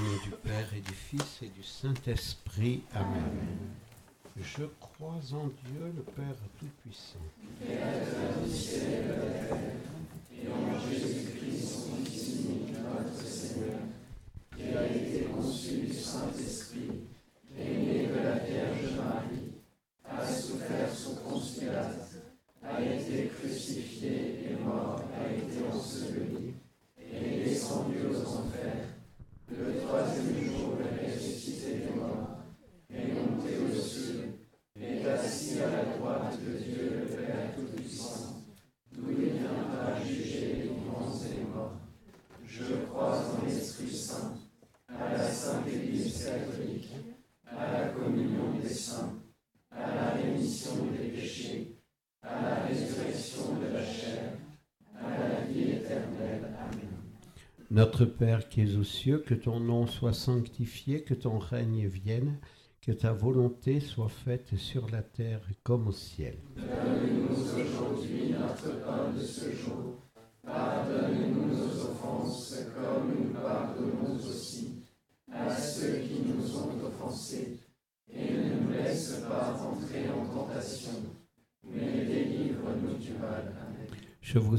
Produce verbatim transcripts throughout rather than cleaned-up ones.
Au nom du Père et du Fils et du Saint-Esprit. Amen. Amen. Je crois en Dieu, le Père Tout-Puissant, Créateur du ciel et de la terre, et en Jésus-Christ, son Fils unique, notre Seigneur, qui a été conçu du Saint-Esprit, est né de la Vierge Marie, a souffert sous Ponce Pilate, a été crucifié et mort, a été enseveli, et est descendu aux enfers. Le troisième jour est ressuscité des morts, est monté aux cieux, est assis à la droite de Dieu le Père Tout-Puissant, d'où il viendra juger les vivants et les morts. Je crois en l'Esprit Saint, à la Sainte Église catholique, à la communion des saints, à la rémission des péchés, à la résurrection de la chair, à la vie éternelle. Amen. Notre Père qui es aux cieux, que ton nom soit sanctifié, que ton règne vienne, que ta volonté soit faite sur la terre comme au ciel. Donne-nous aujourd'hui notre pain de ce jour. Pardonne-nous nos offenses, comme nous pardonnons aussi à ceux qui nous ont offensés. Et ne nous laisse pas entrer en tentation, mais délivre-nous du mal. Amen. Je vous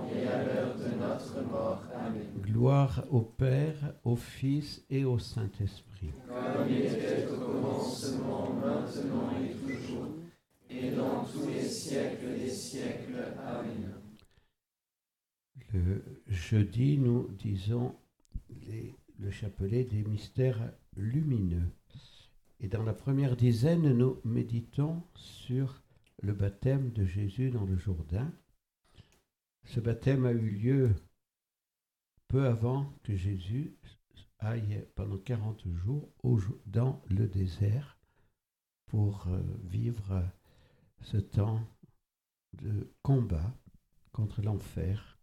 et à l'heure de notre mort. Amen. Gloire au Père, au Fils et au Saint-Esprit. Comme il était au commencement, maintenant et toujours, et dans tous les siècles des siècles. Amen. Le jeudi, nous disons les, le chapelet des mystères lumineux. Et dans la première dizaine, nous méditons sur le baptême de Jésus dans le Jourdain. Ce baptême a eu lieu peu avant que Jésus aille pendant quarante jours au, dans le désert pour vivre ce temps de combat contre l'enfer,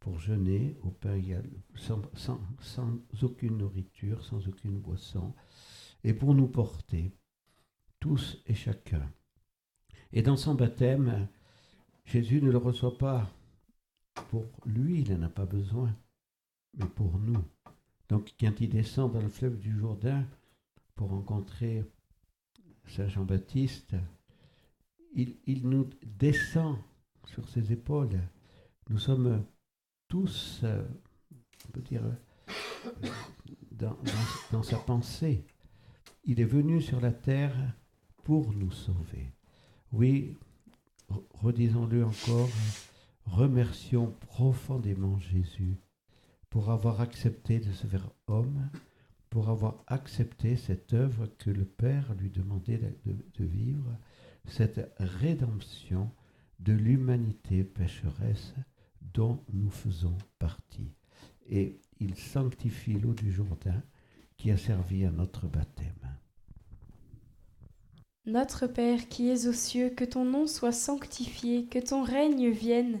pour jeûner au pain sans, sans, sans aucune nourriture, sans aucune boisson, et pour nous porter, tous et chacun. Et dans son baptême, Jésus ne le reçoit pas. Pour lui, il n'en a pas besoin, mais pour nous. Donc, quand il descend dans le fleuve du Jourdain pour rencontrer Saint Jean-Baptiste, il, il nous descend sur ses épaules. Nous sommes tous, euh, on peut dire, euh, dans, dans, dans sa pensée. Il est venu sur la terre pour nous sauver. Oui, redisons-le encore. Remercions profondément Jésus pour avoir accepté de se faire homme, pour avoir accepté cette œuvre que le Père lui demandait de, de vivre, cette rédemption de l'humanité pécheresse dont nous faisons partie. Et il sanctifie l'eau du Jourdain qui a servi à notre baptême. Notre Père qui es aux cieux, que ton nom soit sanctifié, que ton règne vienne,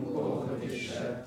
pauvres pécheurs,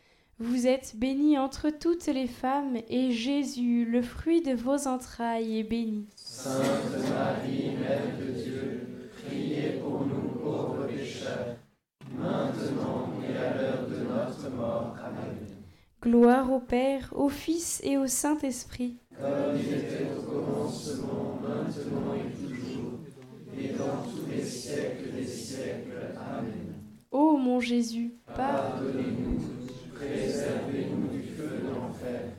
Vous êtes bénie entre toutes les femmes, et Jésus, le fruit de vos entrailles, est béni. Sainte Marie, Mère de Dieu, priez pour nous pauvres pécheurs, maintenant et à l'heure de notre mort. Amen. Gloire au Père, au Fils et au Saint-Esprit. Comme il était au commencement, maintenant et toujours, et dans tous les siècles des siècles. Amen. Ô mon Jésus, pardonnez-nous, préservez-nous du feu de l'enfer,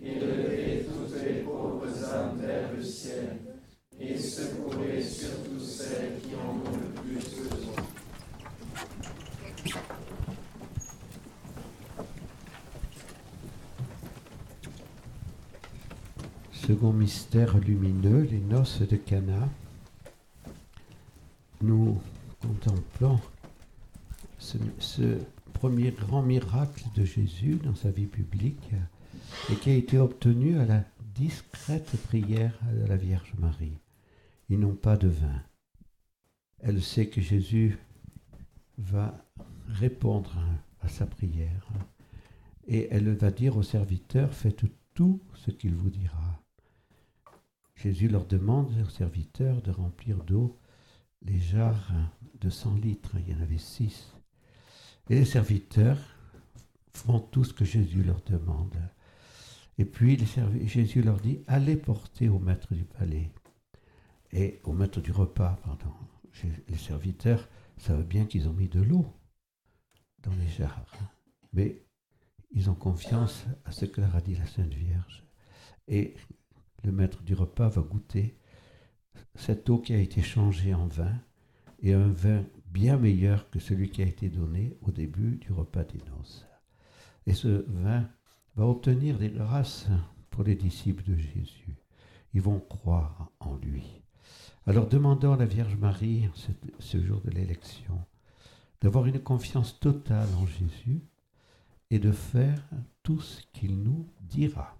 élevez toutes les pauvres âmes vers le ciel, et secourez surtout celles qui en ont le plus besoin. Second mystère lumineux, les noces de Cana. Nous contemplons ce... ce premier grand miracle de Jésus dans sa vie publique et qui a été obtenu à la discrète prière de la Vierge Marie. Ils n'ont pas de vin. Elle sait que Jésus va répondre à sa prière et elle va dire au serviteur « Faites tout ce qu'il vous dira ». Jésus leur demande aux serviteurs de remplir d'eau les jarres de cent litres, il y en avait six. Et les serviteurs font tout ce que Jésus leur demande. Et puis les serv- Jésus leur dit, allez porter au maître du palais, et au maître du repas, pardon. Les serviteurs savent bien qu'ils ont mis de l'eau dans les jarres, mais ils ont confiance à ce que leur a dit la Sainte Vierge. Et le maître du repas va goûter cette eau qui a été changée en vin, et un vin bien meilleur que celui qui a été donné au début du repas des noces. Et ce vin va obtenir des grâces pour les disciples de Jésus. Ils vont croire en lui. Alors demandons à la Vierge Marie, ce, ce jour de l'élection, d'avoir une confiance totale en Jésus et de faire tout ce qu'il nous dira.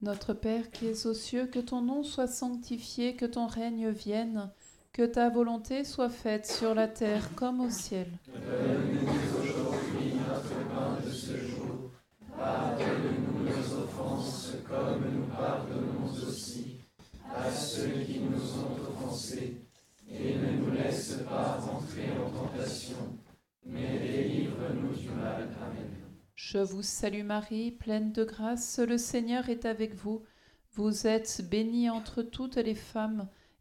Notre Père qui es aux cieux, que ton nom soit sanctifié, que ton règne vienne, que ta volonté soit faite sur la terre comme au ciel. Donne-nous aujourd'hui notre pain de ce jour. Pardonne-nous nos offenses, comme nous pardonnons aussi à ceux qui nous ont offensés. Et ne nous laisse pas entrer en tentation, mais délivre-nous du mal. Amen. Je vous salue Marie, pleine de grâce, le Seigneur est avec vous. Vous êtes bénie entre toutes les femmes,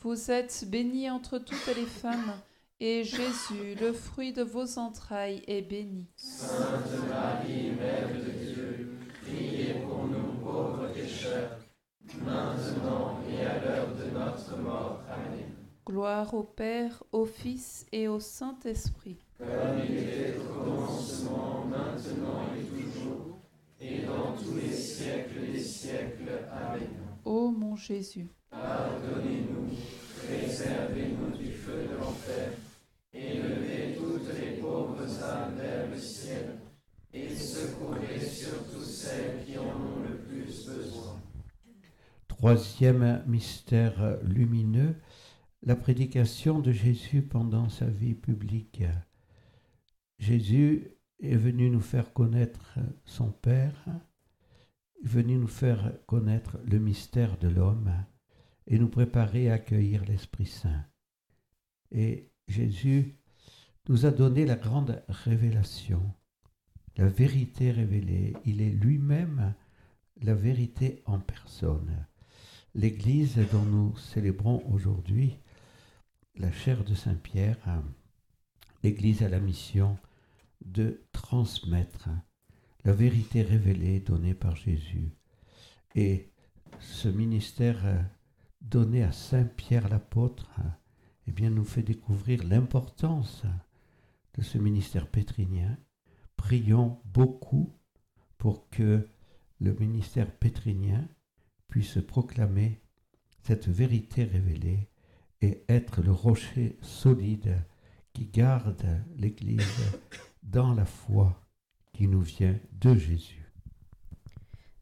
Vous êtes bénie entre toutes les femmes, et Jésus, le fruit de vos entrailles, est béni. Sainte Marie, Mère de Dieu, priez pour nous pauvres pécheurs, maintenant et à l'heure de notre mort. Amen. Gloire au Père, au Fils et au Saint-Esprit. Comme il était au commencement, maintenant et toujours, et dans tous les siècles des siècles. Amen. Ô mon Jésus, pardonnez-nous, préservez-nous du feu de l'enfer, élevez toutes les pauvres âmes vers le ciel, et secourez surtout celles qui en ont le plus besoin. Troisième mystère lumineux, la prédication de Jésus pendant sa vie publique. Jésus est venu nous faire connaître son Père, est venu nous faire connaître le mystère de l'homme et nous préparer à accueillir l'Esprit Saint. Et Jésus nous a donné la grande révélation, la vérité révélée. Il est lui-même la vérité en personne. L'Église dont nous célébrons aujourd'hui la chaire de Saint-Pierre, l'Église a la mission de transmettre la vérité révélée donnée par Jésus. Et ce ministère donné à Saint-Pierre l'apôtre, eh bien, nous fait découvrir l'importance de ce ministère pétrinien. Prions beaucoup pour que le ministère pétrinien puisse proclamer cette vérité révélée et être le rocher solide qui garde l'Église dans la foi qui nous vient de Jésus.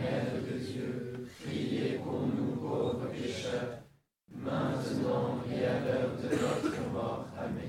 Mère de Dieu, priez pour nous pauvres pécheurs, maintenant et à l'heure de notre mort. Amen.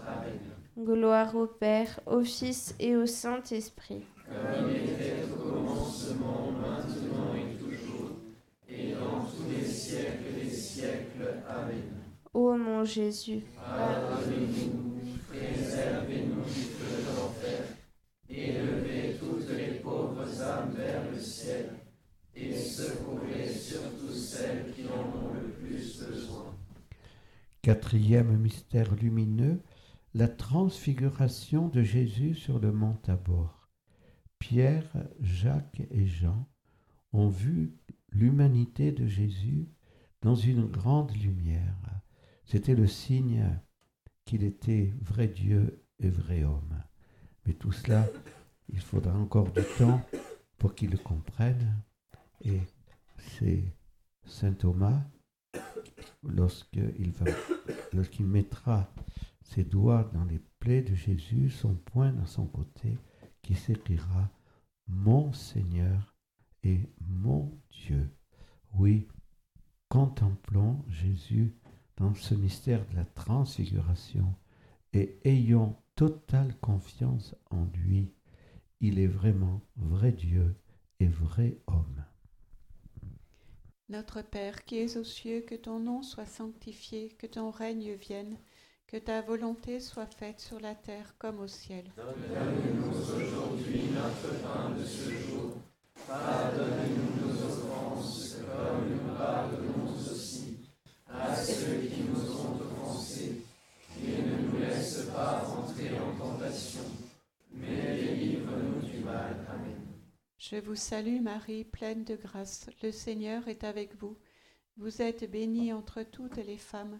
Amen. Gloire au Père, au Fils et au Saint-Esprit. Comme il était au commencement, maintenant et toujours, et dans tous les siècles des siècles. Amen. Ô mon Jésus, pardonnez-nous, préservez-nous du feu de l'enfer, âmes vers le ciel, et secourez surtout celles qui en ont le plus besoin. Quatrième mystère lumineux, la transfiguration de Jésus sur le mont Tabor. Pierre, Jacques et Jean ont vu l'humanité de Jésus dans une grande lumière. C'était le signe qu'il était vrai Dieu et vrai homme. Mais tout cela, il faudra encore du temps pour qu'ils le comprennent. Et c'est saint Thomas, lorsqu'il, va, lorsqu'il mettra ses doigts dans les plaies de Jésus, son poing dans son côté, qui s'écrira « Mon Seigneur et mon Dieu ». Oui, contemplons Jésus dans ce mystère de la transfiguration et ayons totale confiance en lui. Il est vraiment vrai Dieu et vrai homme. Notre Père qui es aux cieux, que ton nom soit sanctifié, que ton règne vienne, que ta volonté soit faite sur la terre comme au ciel. Donne-nous aujourd'hui notre pain de ce jour. Pardonne-nous nos offenses, comme nous pardonnons aussi à ceux qui nous ont offensés. Et ne nous laisse pas entrer en tentation, mais délivre-nous du mal. Amen. Je vous salue Marie, pleine de grâce. Le Seigneur est avec vous. Vous êtes bénie entre toutes les femmes,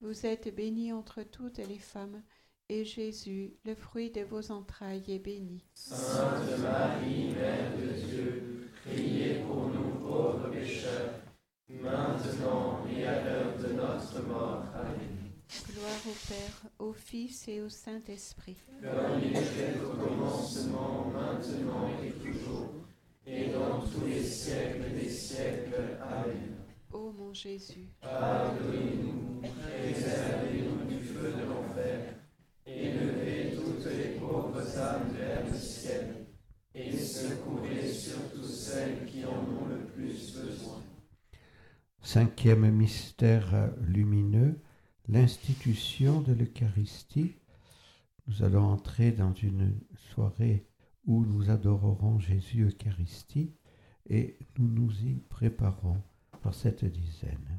Vous êtes bénie entre toutes les femmes, et Jésus, le fruit de vos entrailles, est béni. Sainte Marie, Mère de Dieu, priez pour nous pauvres pécheurs, maintenant et à l'heure de notre mort. Amen. Gloire au Père, au Fils et au Saint-Esprit. Comme il était au commencement, maintenant et toujours, et dans tous les siècles des siècles. Amen. Ô mon Jésus, pardonnez-nous, préservez-nous du feu de l'enfer, élevez toutes les pauvres âmes vers le ciel, et secourez surtout celles qui en ont le plus besoin. Cinquième mystère lumineux, l'institution de l'Eucharistie. Nous allons entrer dans une soirée où nous adorerons Jésus Eucharistie et nous nous y préparons par cette dizaine.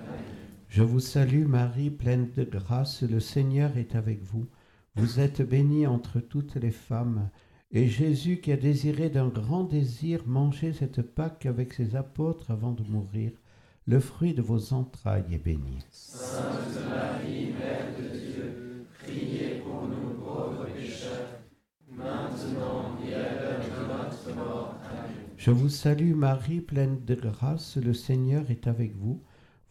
Je vous salue Marie, pleine de grâce, le Seigneur est avec vous. Vous êtes bénie entre toutes les femmes, et Jésus, qui a désiré d'un grand désir manger cette Pâque avec ses apôtres avant de mourir, le fruit de vos entrailles est béni. Sainte Marie, Mère de Dieu, priez pour nous pauvres pécheurs, maintenant et à l'heure de notre mort. Amen. Je vous salue Marie, pleine de grâce, le Seigneur est avec vous.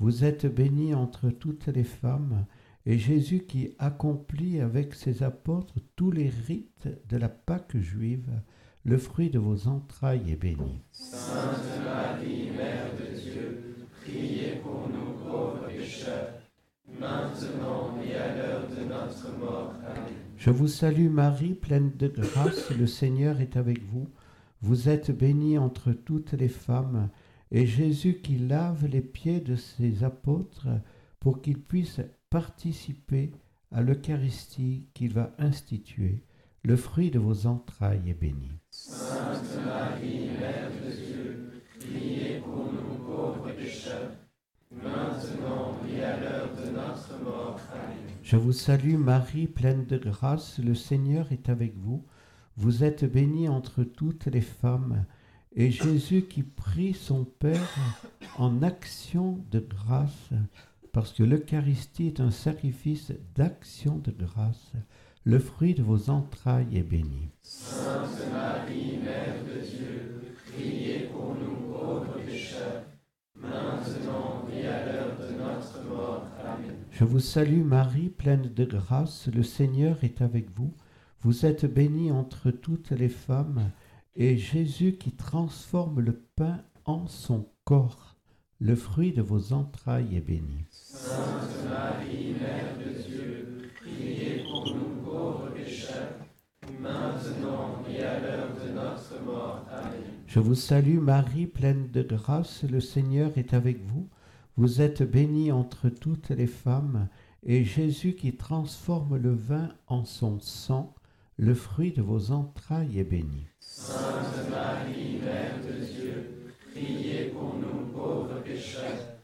Vous êtes bénie entre toutes les femmes, et Jésus qui accomplit avec ses apôtres tous les rites de la Pâque juive, le fruit de vos entrailles est béni. Sainte Marie, Mère de Dieu, priez pour nous pauvres pécheurs, maintenant et à l'heure de notre mort. Amen. Je vous salue Marie, pleine de grâce, le Seigneur est avec vous. Vous êtes bénie entre toutes les femmes, et Jésus qui lave les pieds de ses apôtres pour qu'ils puissent participer à l'Eucharistie qu'il va instituer. Le fruit de vos entrailles est béni. Sainte Marie, Mère de Dieu, priez pour nous pauvres pécheurs, maintenant et à l'heure de notre mort. Amen. Je vous salue Marie, pleine de grâce, le Seigneur est avec vous. Vous êtes bénie entre toutes les femmes, et Jésus qui prie son Père en action de grâce, parce que l'Eucharistie est un sacrifice d'action de grâce, le fruit de vos entrailles est béni. Sainte Marie, Mère de Dieu, priez pour nous pauvres pécheurs, maintenant et à l'heure de notre mort. Amen. Je vous salue Marie, pleine de grâce, le Seigneur est avec vous. Vous êtes bénie entre toutes les femmes, et Jésus qui transforme le pain en son corps, le fruit de vos entrailles est béni. Sainte Marie, Mère de Dieu, priez pour nous pauvres pécheurs, maintenant et à l'heure de notre mort. Amen. Je vous salue Marie, pleine de grâce, le Seigneur est avec vous. Vous êtes bénie entre toutes les femmes, et Jésus qui transforme le vin en son sang, le fruit de vos entrailles est béni. Sainte Marie, Mère de Dieu, priez pour nous pauvres pécheurs,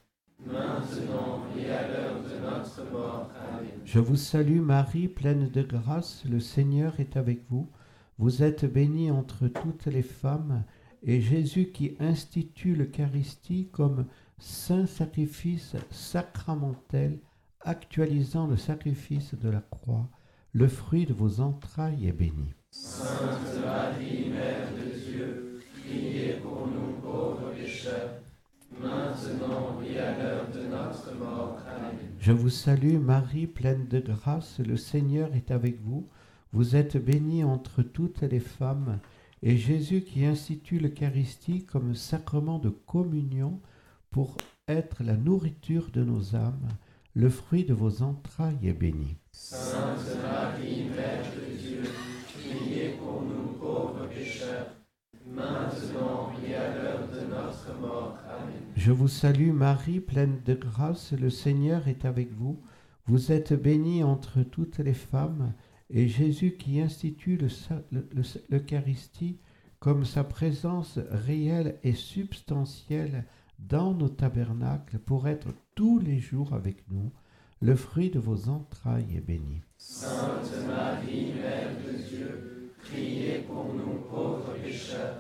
maintenant et à l'heure de notre mort. Amen. Je vous salue Marie, pleine de grâce, le Seigneur est avec vous. Vous êtes bénie entre toutes les femmes, et Jésus qui institue l'Eucharistie comme saint sacrifice sacramentel, actualisant le sacrifice de la croix, le fruit de vos entrailles est béni. Sainte Marie, Mère de Dieu, priez pour nous pauvres pécheurs, maintenant et à l'heure de notre mort. Amen. Je vous salue Marie, pleine de grâce, le Seigneur est avec vous. Vous êtes bénie entre toutes les femmes, et Jésus qui institue l'Eucharistie comme sacrement de communion pour être la nourriture de nos âmes, le fruit de vos entrailles est béni. Sainte Marie, Mère de Dieu, priez pour nous pauvres pécheurs, maintenant et à l'heure de notre mort. Amen. Je vous salue Marie, pleine de grâce, le Seigneur est avec vous. Vous êtes bénie entre toutes les femmes, et Jésus qui institue le, le, le, l'Eucharistie comme sa présence réelle et substantielle dans nos tabernacles pour être tous les jours avec nous, le fruit de vos entrailles est béni. Sainte Marie, Mère de Dieu, priez pour nous pauvres pécheurs,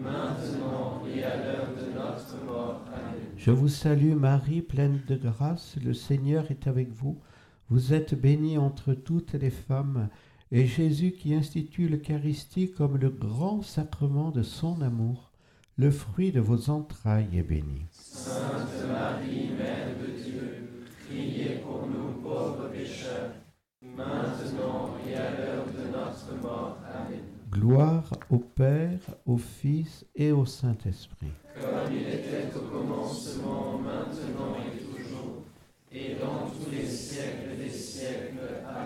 maintenant et à l'heure de notre mort. Amen. Je vous salue Marie, pleine de grâce, le Seigneur est avec vous. Vous êtes bénie entre toutes les femmes, et Jésus qui institue l'Eucharistie comme le grand sacrement de son amour, le fruit de vos entrailles est béni. Sainte Marie, Mère de Dieu, priez pour nous pauvres pécheurs, maintenant et à l'heure de notre mort. Amen. Gloire au Père, au Fils et au Saint-Esprit. Comme il était au commencement, maintenant et toujours, et dans tous les siècles des siècles. Amen.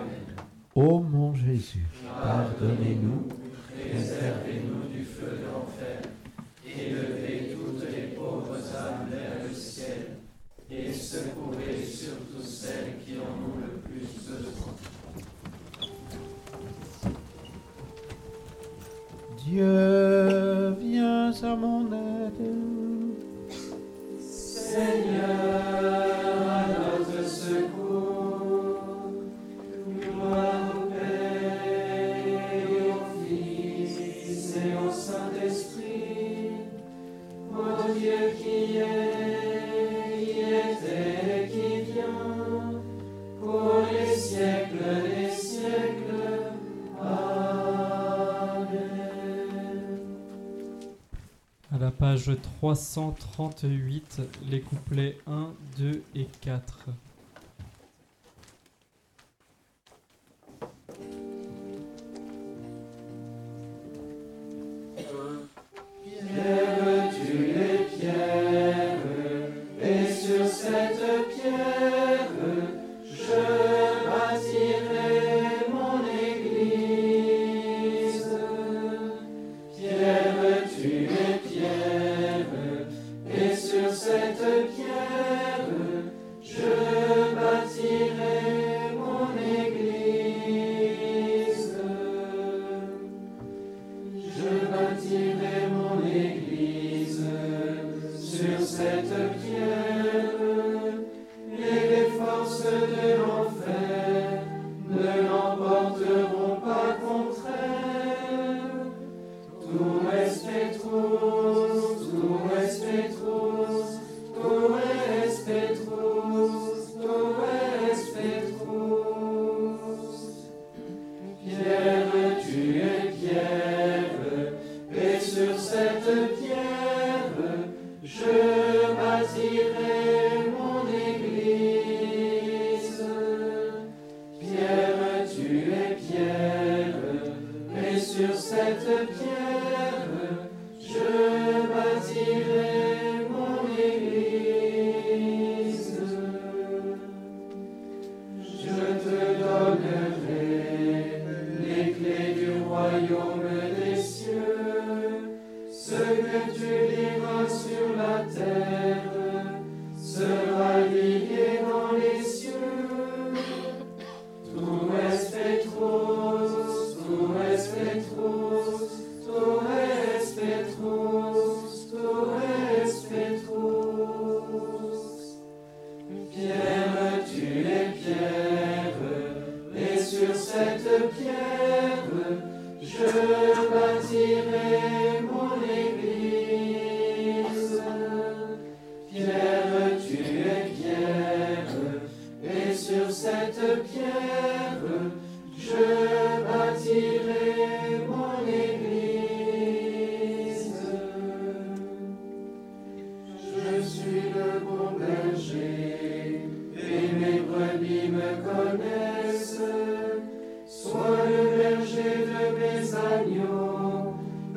Ô mon Jésus, pardonnez-nous, préservez-nous du feu de l'enfer. Élevez toutes les pauvres âmes vers le ciel, et secourez surtout celles qui en ont le plus besoin. Dieu, viens à mon aide. Seigneur, à notre secours. Gloire au Père et au Fils et au Saint-Esprit. Ô Dieu qui est, qui était et qui vient, pour les siècles des siècles. Amen. À la page trois cent trente-huit, les couplets un, deux et quatre.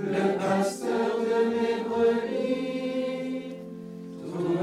Le pasteur de mes brebis, tout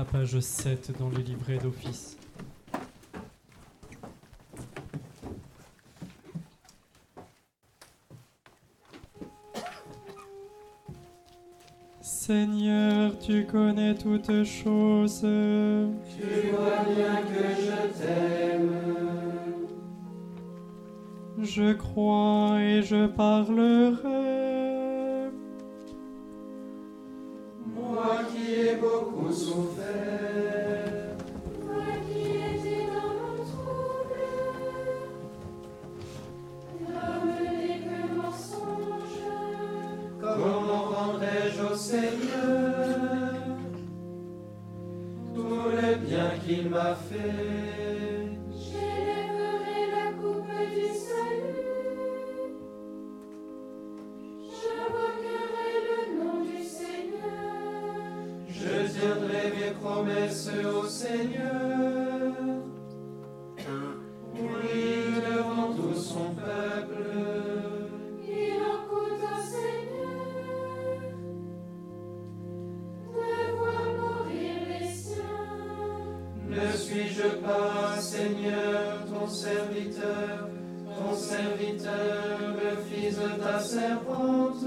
la page sept dans le livret d'office. Seigneur, tu connais toutes choses. Tu vois bien que je t'aime. Je crois et je parlerai. Moi qui ai beaucoup souffert. Moi qui étais dans mon trouble. L'homme n'est que mensonge. Comment rendrai-je au Seigneur tout le bien qu'il m'a fait? J'élèverai la coupe du salut, j'invoquerai le nom du Seigneur, je tiendrai mes promesses au Seigneur. Oui, devant tout son peuple. Suis-je pas, Seigneur, ton serviteur, ton serviteur, le fils de ta servante,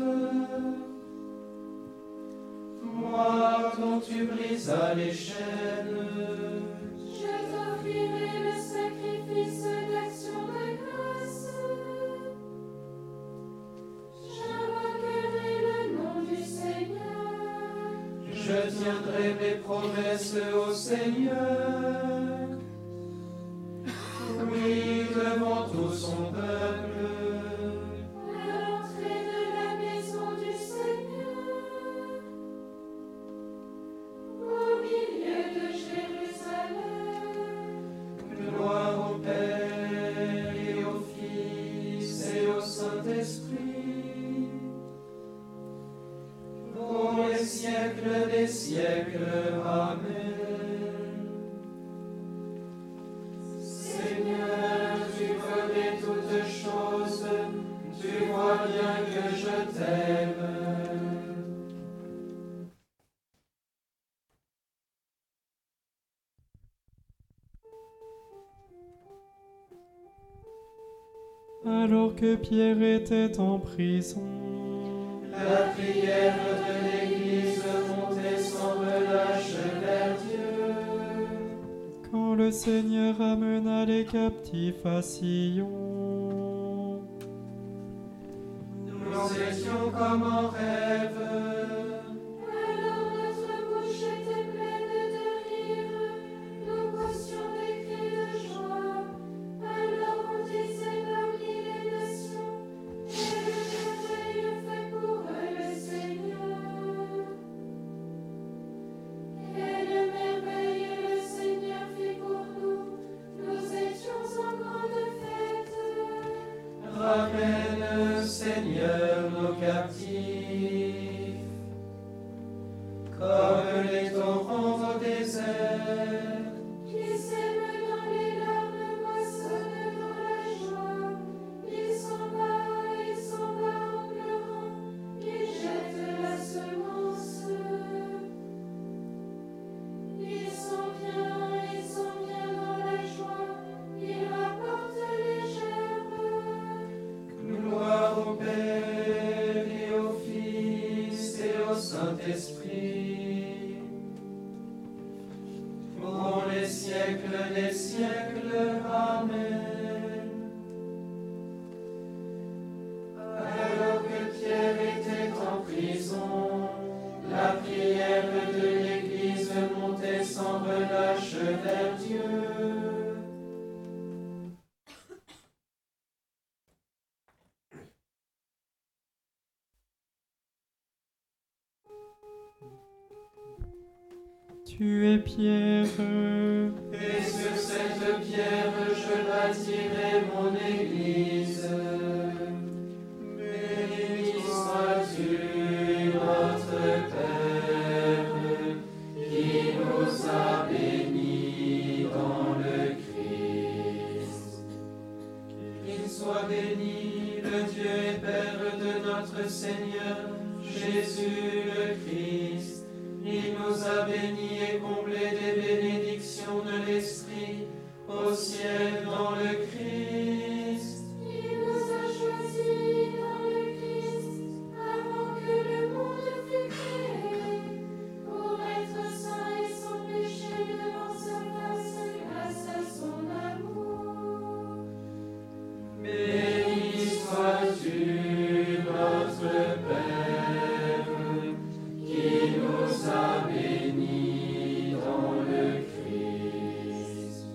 moi dont tu brisas les chaînes? Je t'offrirai le sacrifice d'action de grâce, j'invoquerai le nom du Seigneur, je tiendrai mes promesses au Seigneur. Oui, devant tout son peuple. À l'entrée de la maison du Seigneur, au milieu de Jérusalem. Gloire au Père et au Fils et au Saint-Esprit, pour les siècles des siècles. Amen. Bien que je t'aime. Alors que Pierre était en prison, la prière de l'Église montait sans relâche vers Dieu. Quand le Seigneur amena les captifs à Sion, nous étions comme en rêve. Alors notre bouche était pleine de rire, nous poussions des cris de joie. Alors on disait parmi les nations, quelle merveille fait pour eux le Seigneur. Quelle merveille le Seigneur fit pour nous, nous étions en grande fête. Amen. Seigneur, nos captifs, comme les torrents au désert, qui s'aiment dans les larmes, moissonnent dans la joie. Ils s'en va, ils s'en va en pleurant, ils jettent la semence. Ils s'en viennent, ils s'en viennent dans la joie, ils rapportent les gerbes. Gloire au Père et au Fils et au Saint-Esprit, pour les siècles des siècles. Amen. Alors que Pierre était en prison, la prière de l'Église montait sans relâche vers Dieu. Tu es Pierre, et sur cette pierre je bâtirai mon église. Béni sois-tu, notre Père, qui nous a bénis dans le Christ. Qu'il soit béni le Dieu et Père de notre Seigneur Jésus le Christ. Il nous a bénis et comblés des bénédictions de l'Esprit, au ciel dans le Christ. Il nous a choisis dans le Christ, avant que le monde fût créé, pour être saint et sans péché devant sa face, grâce à son amour. Béni sois-tu, notre Père, qui nous a bénis dans le Christ.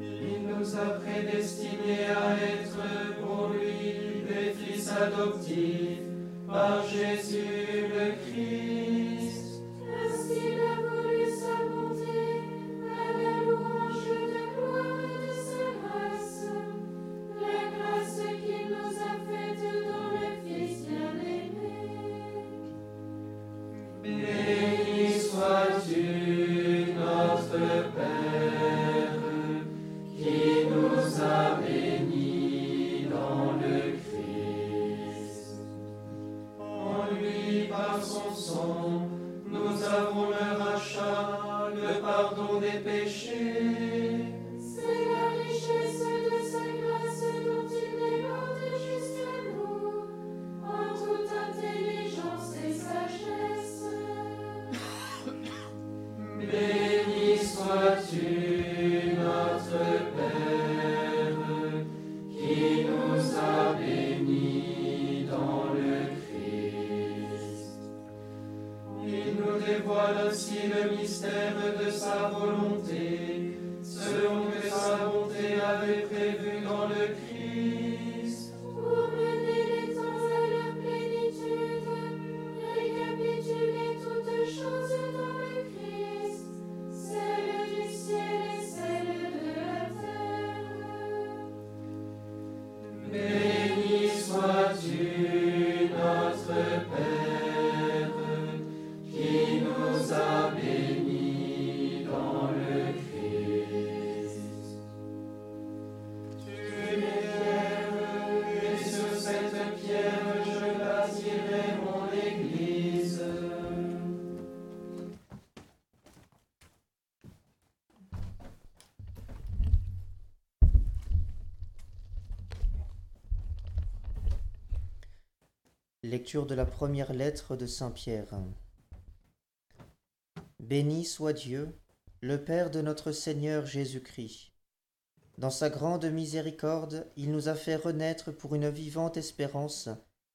Il nous a prédestinés à être pour lui des fils adoptifs par Jésus le Christ. Parce qu'il a voulu sa bonté à la louange de gloire de sa grâce, la grâce qu'il nous a faite dans le Fils bien-aimé. Béni sois-tu, notre Père, qui nous a bénis dans le Christ. En lui, par son sang, nous avons le rachat, le pardon des péchés. C'est la richesse de sa grâce dont il déborde jusqu'à nous, en toute intelligence et sagesse. Béni sois-tu, notre Père, qui nous a bénis dans le Christ. Il nous dévoile ainsi le mystère de sa volonté, selon que sa bonté avait prévu dans le Christ. Pour mener les temps à leur plénitude, récapituler toutes choses dans le Christ, celle du ciel et celle de la terre. Béni sois-tu, notre Père, qui nous a bénis dans le Christ. Tu es pierre, et sur cette pierre je bâtirai mon Église. Lecture de la première lettre de Saint Pierre. Béni soit Dieu, le Père de notre Seigneur Jésus-Christ. Dans sa grande miséricorde, il nous a fait renaître pour une vivante espérance,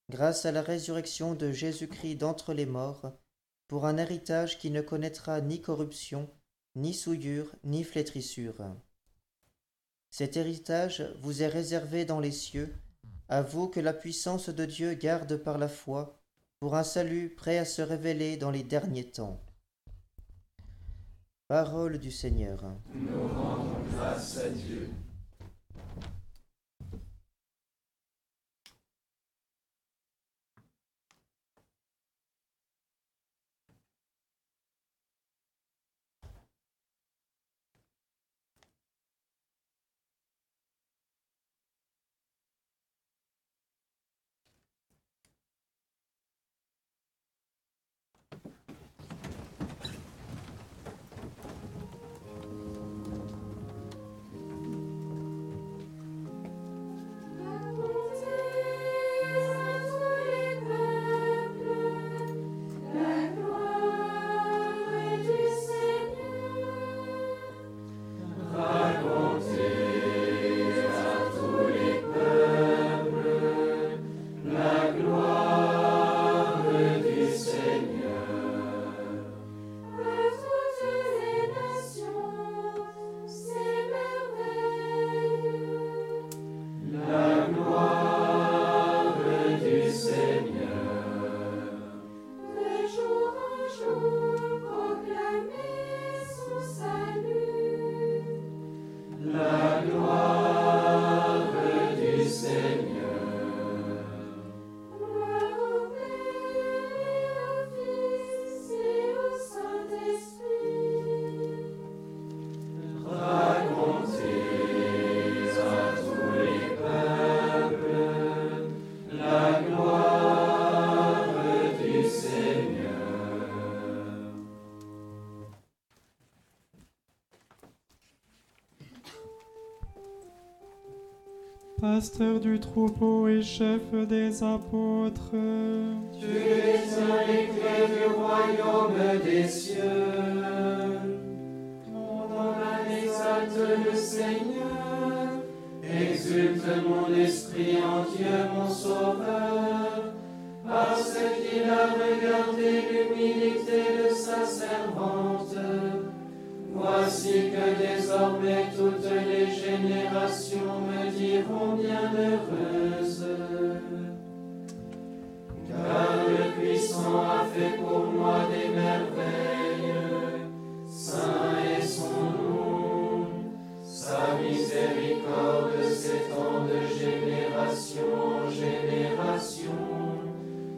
grâce à la résurrection de Jésus-Christ d'entre les morts, pour un héritage qui ne connaîtra ni corruption, ni souillure, ni flétrissure. Cet héritage vous est réservé dans les cieux, à vous que la puissance de Dieu garde par la foi, pour un salut prêt à se révéler dans les derniers temps. Parole du Seigneur. Nous rendons grâce à Dieu. pasteur du troupeau et chef des apôtres. Tu es les clés du royaume des cieux. Ton nom exalte le Seigneur. Exulte mon esprit en Dieu mon Sauveur, parce qu'il a regardé l'humilité de sa servante. Voici que désormais toutes les générations me diront bienheureuse. Car le puissant a fait pour moi des merveilles, saint est son nom, sa miséricorde s'étend de génération en génération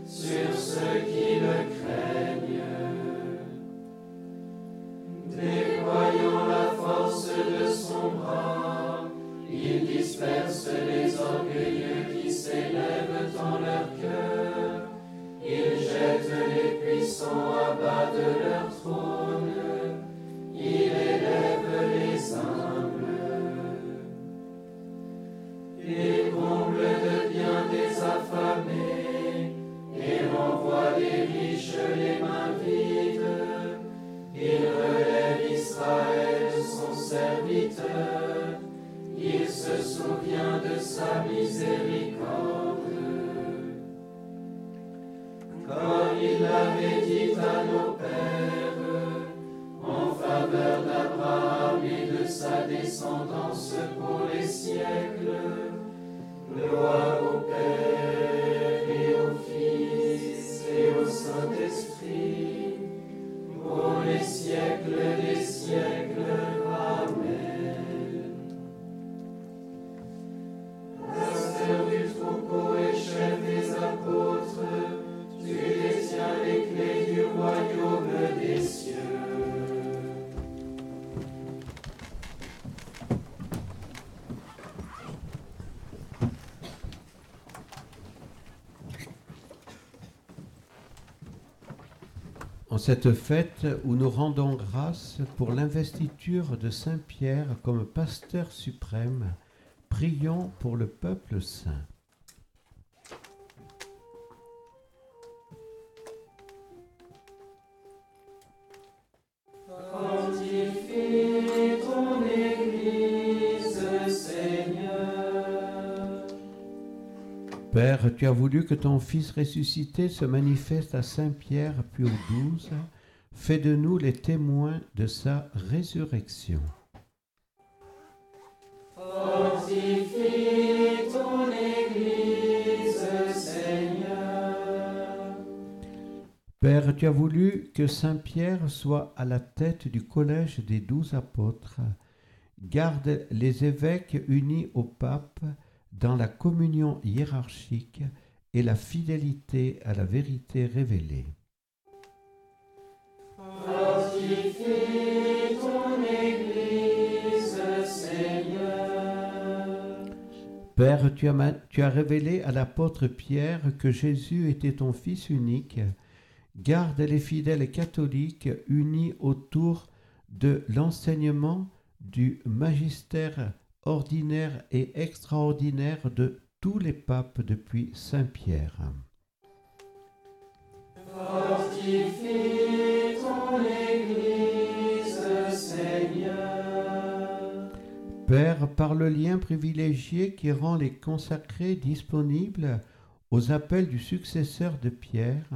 sur ceux qui le craignent. Des Voyant la force de son bras, il disperse les orgueilleux qui s'élèvent en leur cœur. Il jette les puissants à bas de leur trône, il élève les humbles. Il comble de bien des affamés, et envoie des riches les mains vides. Il relève Israël, son serviteur, il se souvient de sa miséricorde. Comme il l'avait dit à nos pères, en faveur d'Abraham et de sa descendance pour les siècles, gloire au Père et au Fils et au Saint-Esprit, pour les siècles des siècles. Amen. Pasteur du troupeau et chef des apôtres, tu détiens les clés du royaume des cieux. Cette fête où nous rendons grâce pour l'investiture de Saint Pierre comme pasteur suprême, prions pour le peuple saint. Fortifie ton Église, Seigneur. Père, tu as voulu que ton Fils ressuscité se manifeste à Saint-Pierre puis aux douze. Fais de nous les témoins de sa résurrection. Fortifie ton Église, Seigneur. Père, tu as voulu que Saint-Pierre soit à la tête du collège des douze apôtres. Garde les évêques unis au pape dans la communion hiérarchique et la fidélité à la vérité révélée. Fortifie ton Église, Seigneur. Père, tu as, tu as révélé à l'apôtre Pierre que Jésus était ton Fils unique. Garde les fidèles catholiques unis autour de l'enseignement du magistère ordinaire et extraordinaire de tous les papes depuis Saint-Pierre. Fortifie ton Église, Seigneur. Père, par le lien privilégié qui rend les consacrés disponibles aux appels du successeur de Pierre,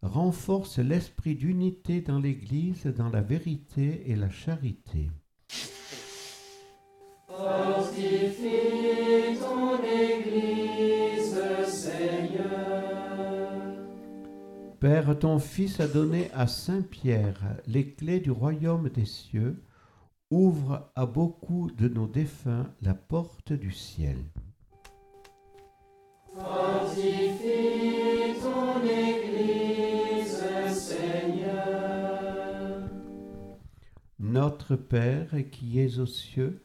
renforce l'esprit d'unité dans l'Église, dans la vérité et la charité. Fortifie ton Église, Seigneur. Père, ton Fils a donné à Saint Pierre les clés du royaume des cieux. Ouvre à beaucoup de nos défunts la porte du ciel. Fortifie ton Église, Seigneur. Notre Père qui es aux cieux,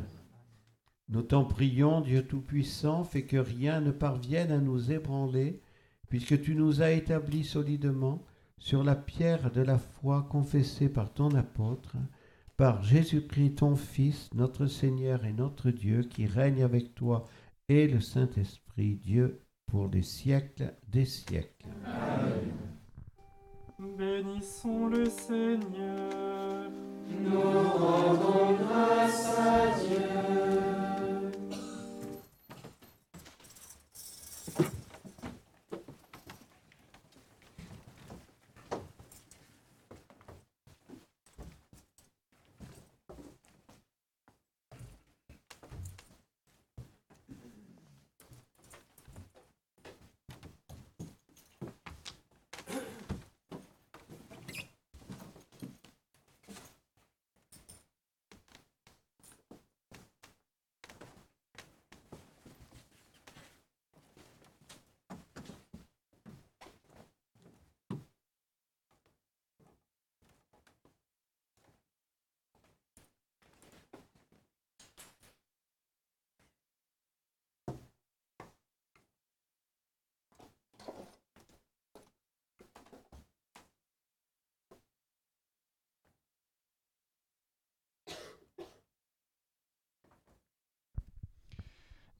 Nous t'en prions, Dieu Tout-Puissant, fais que rien ne parvienne à nous ébranler, puisque tu nous as établis solidement sur la pierre de la foi confessée par ton apôtre, par Jésus-Christ ton Fils, notre Seigneur et notre Dieu, qui règne avec toi et le Saint-Esprit, Dieu, pour les siècles des siècles. Amen. Bénissons le Seigneur. Nous rendons grâce à Dieu.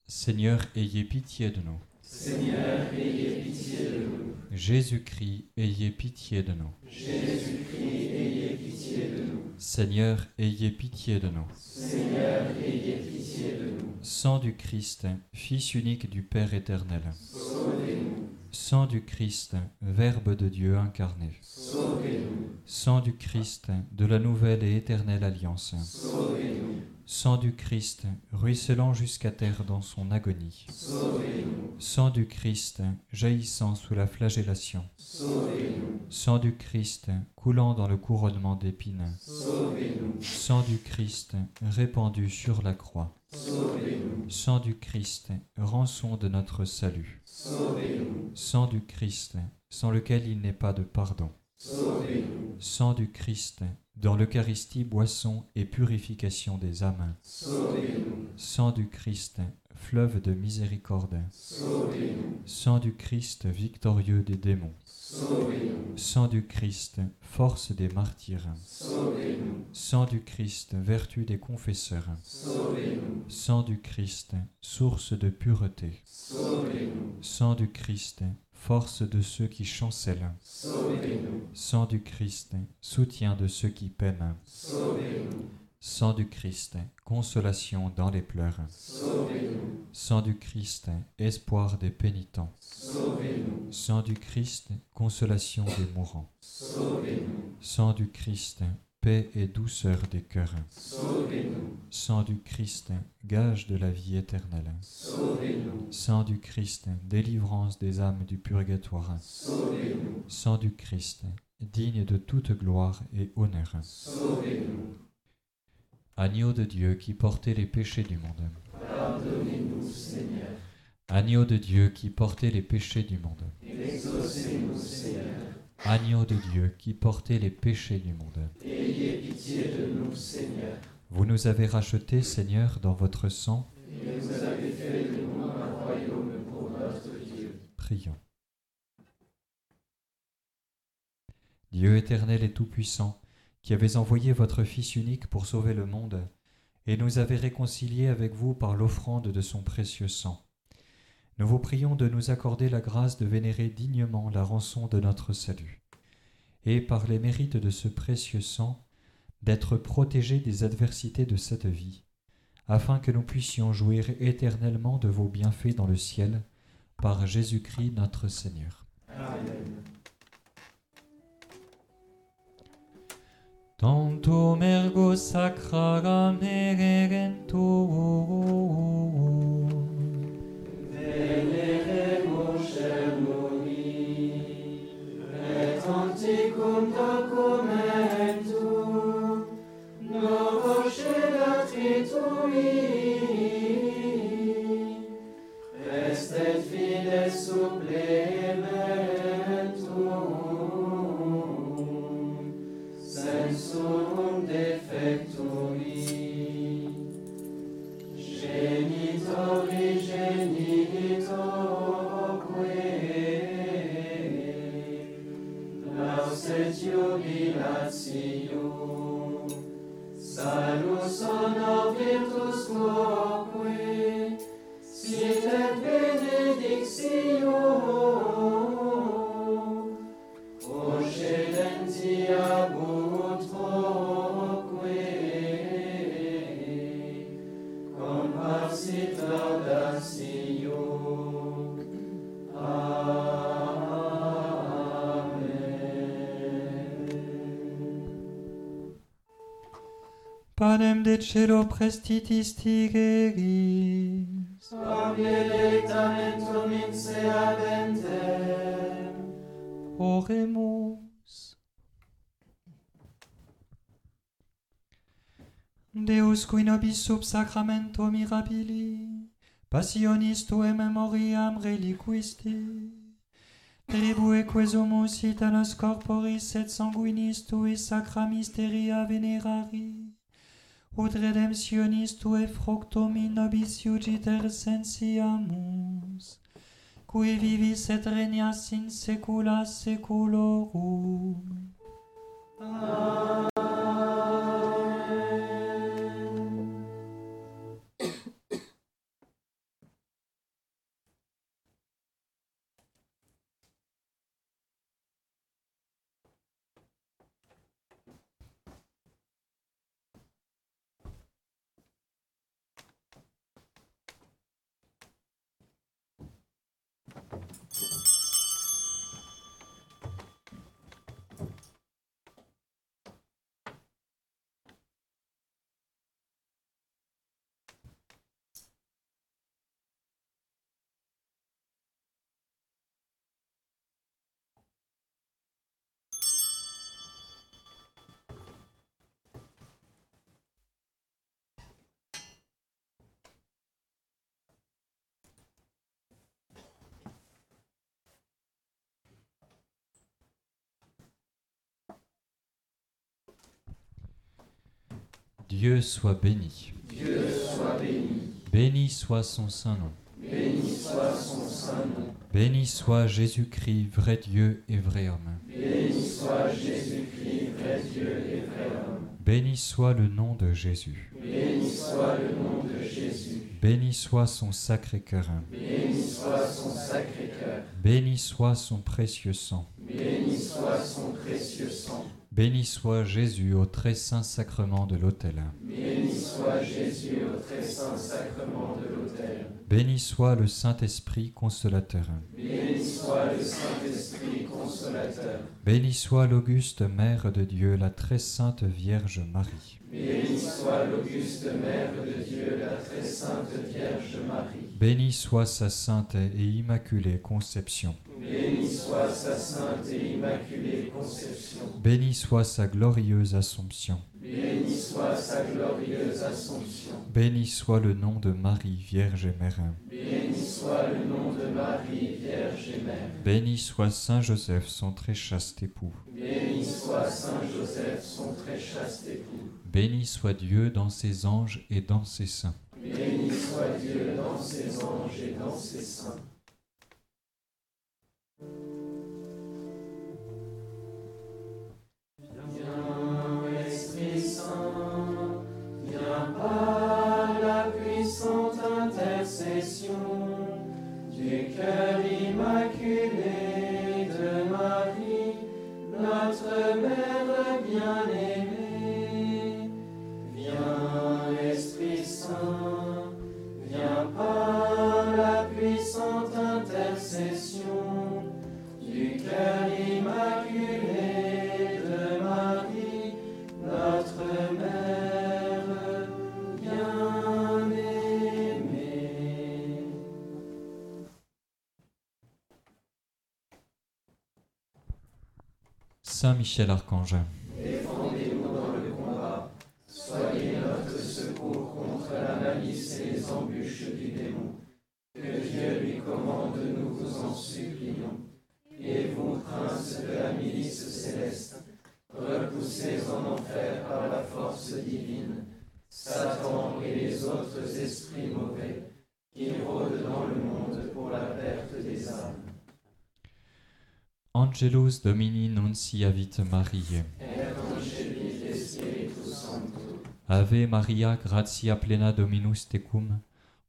Seigneur, ayez pitié de nous. Seigneur, ayez pitié de nous. Jésus-Christ, ayez pitié de nous. Jésus-Christ, ayez pitié de nous. Seigneur, ayez pitié de nous. Seigneur, ayez pitié de nous. Sang du Christ, Fils unique du Père éternel. Sauvez-nous. Sang du Christ, Verbe de Dieu incarné. Sauvez-nous. Sang du Christ, de la nouvelle et éternelle alliance. Sauvez-nous. Sang du Christ, ruisselant jusqu'à terre dans son agonie. Sauvez-nous. Sang du Christ, jaillissant sous la flagellation. Sauvez-nous. Sang du Christ, coulant dans le couronnement d'épines. Sauvez-nous. Sang du Christ, répandu sur la croix. Sauvez-nous. Sang du Christ, rançon de notre salut. Sauvez-nous. Sang du Christ, sans lequel il n'est pas de pardon. Sauvez-nous. Sang du Christ, dans l'Eucharistie, boisson et purification des âmes. Sauvez-nous. Sang du Christ, fleuve de miséricorde. Sauvez-nous. Sang du Christ, victorieux des démons. Sauvez-nous. Sang du Christ, force des martyrs. Sauvez-nous. Sang du Christ, vertu des confesseurs. Sauvez-nous. Sang du Christ, source de pureté. Sauvez-nous. Sang du Christ, force de ceux qui chancellent. Sauvez-nous. Sang du Christ, soutien de ceux qui peinent. Sauvez-nous. Sang du Christ, consolation dans les pleurs. Sauvez-nous. Sang du Christ, espoir des pénitents. Sauvez-nous. Sang du Christ, consolation des mourants. Sauvez-nous. Sang du Christ, paix et douceur des cœurs. Sauvez-nous. Sang du Christ, gage de la vie éternelle. Sauvez-nous. Sang du Christ, délivrance des âmes du purgatoire. Sauvez-nous. Sang du Christ, digne de toute gloire et honneur. Sauvez-nous. Agneau de Dieu qui portait les péchés du monde. Pardonnez-nous, Seigneur. Agneau de Dieu qui portait les péchés du monde. Exaucez-nous, Seigneur. Agneau de Dieu qui portait les péchés du monde. Ayez pitié de nous, Seigneur. Vous nous avez rachetés, Seigneur, dans votre sang. Et vous avez fait de nous un royaume pour notre Dieu. Prions. Dieu éternel et tout-puissant, qui avez envoyé votre Fils unique pour sauver le monde, et nous avez réconciliés avec vous par l'offrande de son précieux sang. Nous vous prions de nous accorder la grâce de vénérer dignement la rançon de notre salut, et par les mérites de ce précieux sang, d'être protégés des adversités de cette vie, afin que nous puissions jouir éternellement de vos bienfaits dans le ciel, par Jésus-Christ notre Seigneur. Amen. Tantum ergo sacraram errem tuum. Veneremos Domini, et anticum documentum, novo scelati tui. non defectui. Genitori genitoque, lausetio dilatio, salus honor virtus quoque, sit et benedictio. Panem de cielo prestitis tigeris. Amie lectamentum in sea ventem. Oremus. Deus, qui nobis sub sacramento mirabili, passionis tuae memoriam reliquisti, telebueque sumus italos corporis et sanguinis tui sacra mysteria venerari, ut redemptionis tuae fructum in nobis iugiter sensiamus, qui vivis et regnas in saecula saeculorum. Amen. Dieu soit béni. Dieu soit béni. Béni soit son saint nom. Béni soit son saint nom. Béni soit Jésus-Christ, vrai Dieu et vrai homme. Béni soit Jésus-Christ, vrai Dieu et vrai homme. Béni soit le nom de Jésus. Béni soit le nom de Jésus. Béni soit son sacré cœur. Béni soit son sacré cœur. Béni soit son précieux sang. Béni soit son précieux sang. Béni soit Jésus au très saint sacrement de l'autel. Béni soit Jésus au très saint sacrement de l'autel. Béni soit le Saint-Esprit consolateur. Béni soit le Saint-Esprit consolateur. Béni soit l'auguste Mère de Dieu, la très sainte Vierge Marie. Béni soit l'auguste Mère de Dieu, la très sainte Vierge Marie. Béni soit sa sainte et immaculée conception. Béni soit sa sainte et immaculée conception. Béni soit sa glorieuse assomption. Béni soit sa glorieuse assomption. Béni soit le nom de Marie, Vierge et Mère. Béni soit le nom de Marie, Vierge et Mère. Béni soit Saint Joseph, son très chaste époux. Béni soit Saint Joseph, son très chaste époux. Béni soit Dieu dans ses anges et dans ses saints. Béni soit Dieu dans ses anges et dans ses saints. Viens, Esprit Saint, viens par la puissante intercession du cœur immaculé de Marie, notre Mère bien-aimée. Viens, Esprit Saint, viens par la puissante intercession du cœur immaculé de Marie, notre Mère bien-aimée. Saint Michel Archange, défendez-nous dans le combat, soyez notre secours contre la malice et les embûches du démon. Que Dieu lui commande, nous vous en supplions. Et vous, princes de la milice céleste, repoussez en enfer les autres esprits mauvais qui rôdent dans le monde pour la perte des âmes. Angelus Domini Nunciavit Mariae. Evangelique Spiritus Sancto. Ave Maria, gratia plena Dominus tecum,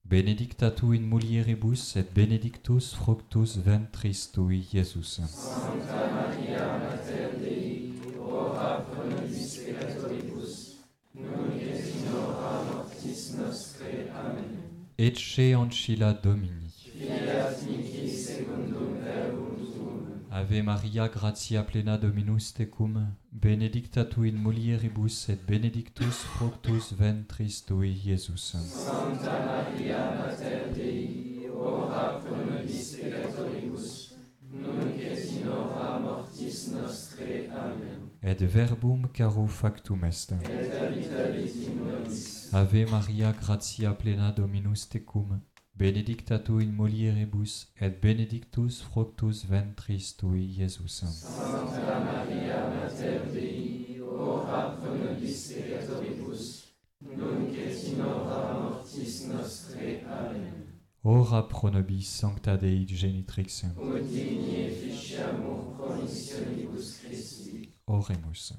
benedicta tu in mulieribus et benedictus fructus ventris tui, Iesus. Sancta Maria, Mater Dei, ora pro nobis peccatoribus, nun et in hora mortis nostre. Amen. Ecce ancilla Domini. Fiat mihi secundum verbum tuum. Ave Maria, gratia plena Dominus tecum, benedicta tu in mulieribus et benedictus fructus ventris tui, Iesus. Sancta Maria, Mater Dei, ora pro nobis peccatoribus, nunc et in hora mortis nostre. Amen. Et verbum caro factum est. Et habitavit in nobis. Ave Maria, gratia plena Dominus tecum, benedicta tu in mulieribus, et benedictus fructus ventris tui, Iesus. Sancta Maria, Mater Dei, ora pro nobis peccatoribus, nunc et in hora mortis nostre. Amen. Ora pro nobis, Sancta Dei Genitrix. Ut digni efficiamur promissionibus Christi. Oremus.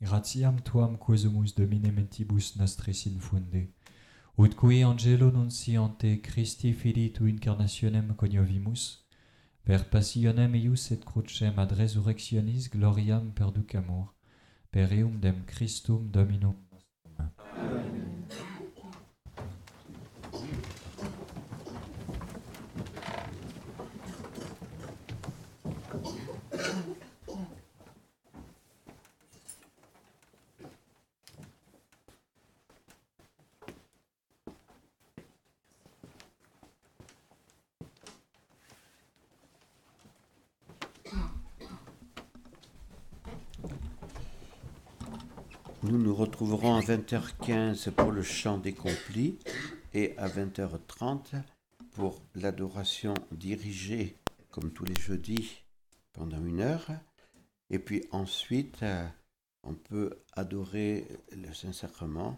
Gratiam tuam quesumus Domine mentibus nostris infunde. Ut qui angelo nunciante Christi Filii tu incarnationem coniovimus, per passionem eius et crucem ad resurrectionis gloriam perducamur, per eum dem Christum Dominum nostrum. Amen. Nous nous retrouverons à vingt heures quinze pour le chant des complis et à vingt heures trente pour l'adoration dirigée, comme tous les jeudis, pendant une heure. Et puis ensuite, on peut adorer le Saint-Sacrement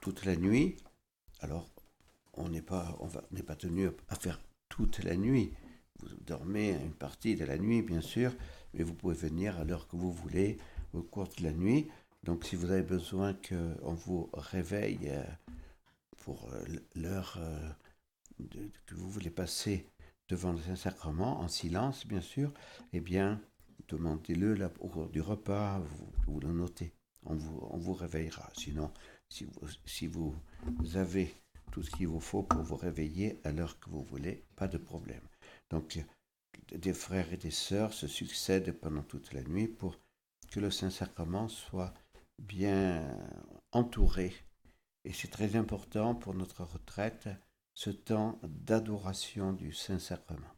toute la nuit. Alors, on n'est pas, on va, on n'est pas tenu à faire toute la nuit. Vous dormez une partie de la nuit, bien sûr, mais vous pouvez venir à l'heure que vous voulez au cours de la nuit. Donc si vous avez besoin qu'on vous réveille pour l'heure de, que vous voulez passer devant le Saint-Sacrement, en silence bien sûr, eh bien demandez-le là, au cours du repas, vous, vous le notez, on vous, on vous réveillera. Sinon, si vous, si vous avez tout ce qu'il vous faut pour vous réveiller à l'heure que vous voulez, pas de problème. Donc des frères et des sœurs se succèdent pendant toute la nuit pour que le Saint-Sacrement soit bien entouré. Et c'est très important pour notre retraite, ce temps d'adoration du Saint-Sacrement.